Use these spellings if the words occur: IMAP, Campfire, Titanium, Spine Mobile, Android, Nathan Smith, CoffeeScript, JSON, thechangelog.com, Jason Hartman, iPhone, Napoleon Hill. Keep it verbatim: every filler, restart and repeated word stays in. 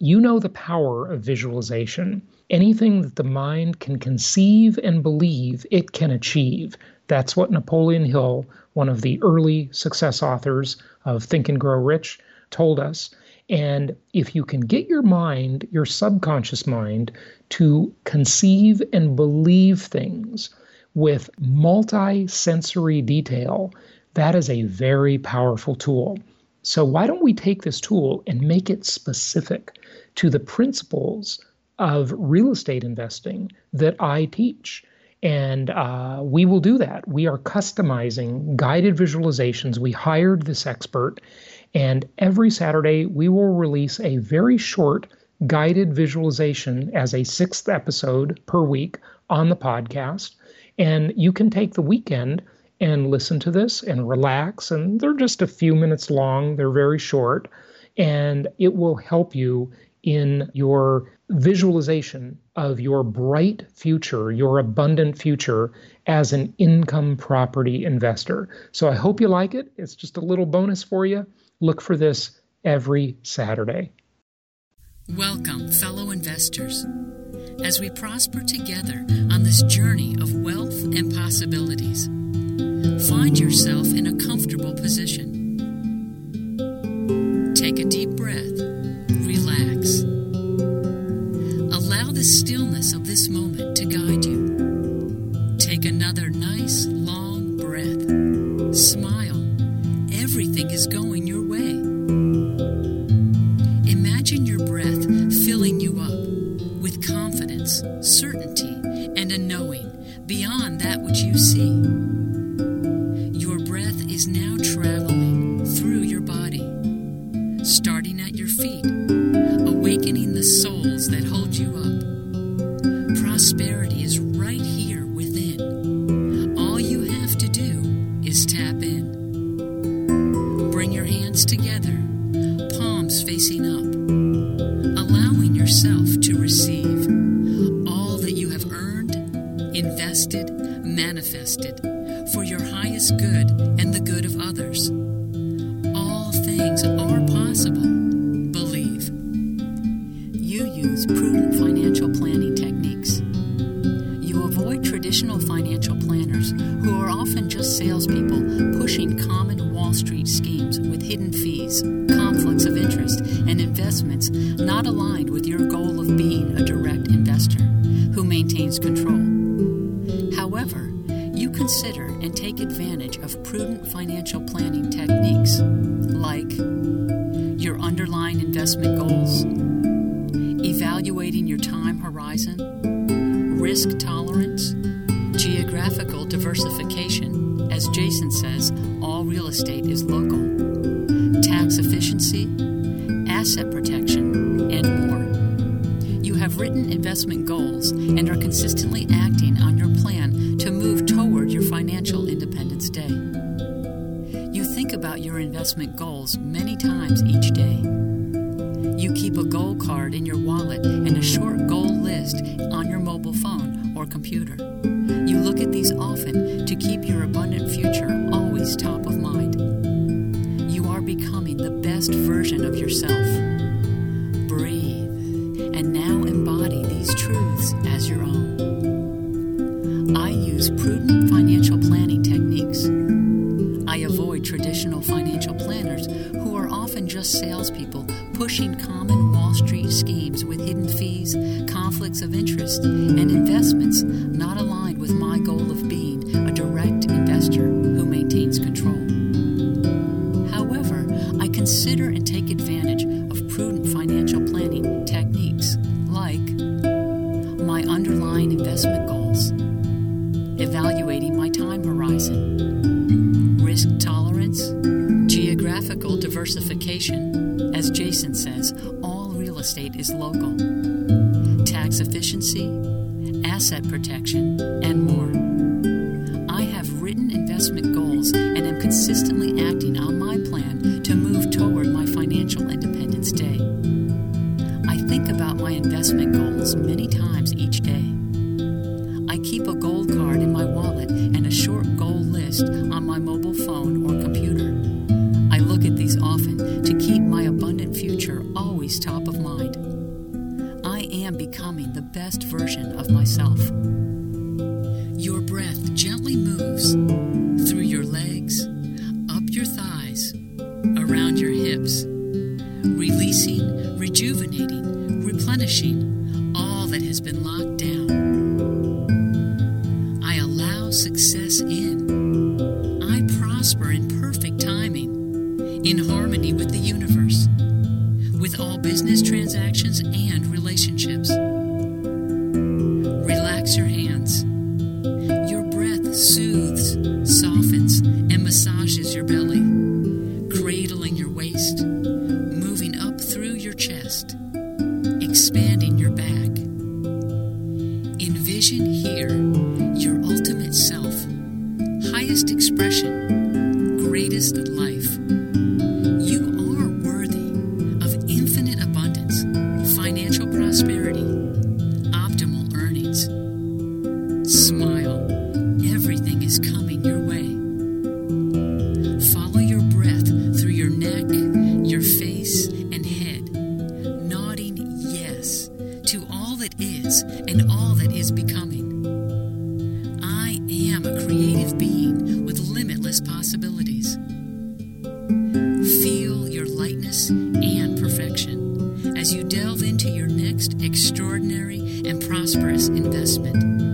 You know the power of visualization. Anything that the mind can conceive and believe, it can achieve. That's what Napoleon Hill, one of the early success authors of Think and Grow Rich, told us. And if you can get your mind, your subconscious mind, to conceive and believe things with multi-sensory detail, that is a very powerful tool. So why don't we take this tool and make it specific to the principles of real estate investing that I teach? And uh, we will do that. We are customizing guided visualizations. We hired this expert, and every Saturday we will release a very short guided visualization as a sixth episode per week on the podcast. And you can take the weekend and listen to this and relax. And they're just a few minutes long. They're very short, and it will help you in your visualization of your bright future, your abundant future as an income property investor. So I hope you like it. It's just a little bonus for you. Look for this every Saturday. Welcome, fellow investors, as we prosper together on this journey of wealth and possibilities. Find yourself in a comfortable position. Take a deep breath. Relax. Allow the stillness of this moment to guide you. Take another nice, long breath. Smile. Everything is going your way. Imagine your breath filling you up with confidence, certainty, and a knowing beyond that which you see. Your breath is now traveling through your body, starting at your feet, awakening the souls that hold you up. Prosperity is right here within. All you have to do is tap in. Bring your hands together, palms facing up, allowing yourself to receive all that you have earned, invested, manifested for your highest good and the good of others. All things are possible. Prudent financial planning techniques. You avoid traditional financial planners who are often just salespeople pushing common Wall Street schemes with hidden fees, conflicts of interest, and investments not aligned with your goal of being a direct investor who maintains control. However, you consider and take advantage of prudent financial planning techniques like your underlying investment goals, evaluating your time horizon, risk tolerance, geographical diversification. As Jason says, all real estate is local, tax efficiency, asset protection, and more. You have written investment goals and are consistently acting on your plan to move toward your financial independence day. You think about your investment goals many times each day. You keep a goal card in your wallet and a short goal list on your mobile phone or computer. You look at these often to keep your abundant future always top of mind. You are becoming the best version of yourself. Breathe, and now embody these truths as your own. I use prudent financial planning techniques. I avoid traditional financial planners who are often just salespeople pushing common Wall Street schemes with hidden fees, conflicts of interest, and investments not aligned with my goal of being a direct investor who maintains control. However, I consider and take advantage of prudent financial planning techniques like my underlying investment goals, evaluating my time horizon, risk tolerance, geographical diversification. As Jason says, all real estate is local, tax efficiency, asset protection, and more. I have written investment goals and am consistently acting on my plan to move toward my financial independence day. I think about my investment goals many times each day. I keep a goal card in my wallet and a short goal list on my mobile phone or computer. I look at these often to keep my abundant future always top of mind. am becoming the best version of myself. Your breath gently moves through your legs, up your thighs, around your hips, releasing, rejuvenating, replenishing all that has been locked down. I allow success in. I prosper in perfect timing, in harmony with the universe, with all business transactions and relationships. Relax your hands. Your breath soothes, softens, and massages your belly, cradling your waist, moving up through your chest, expanding your back. Envision here your ultimate self, highest expression, greatest life. Prosperity, optimal earnings. Smile, everything is coming your way. Follow your breath through your neck, your face, and head, nodding yes to all that is and all that is becoming. I am a creative being with limitless possibilities. Feel your lightness and perfection as you delve into your next extraordinary and prosperous investment.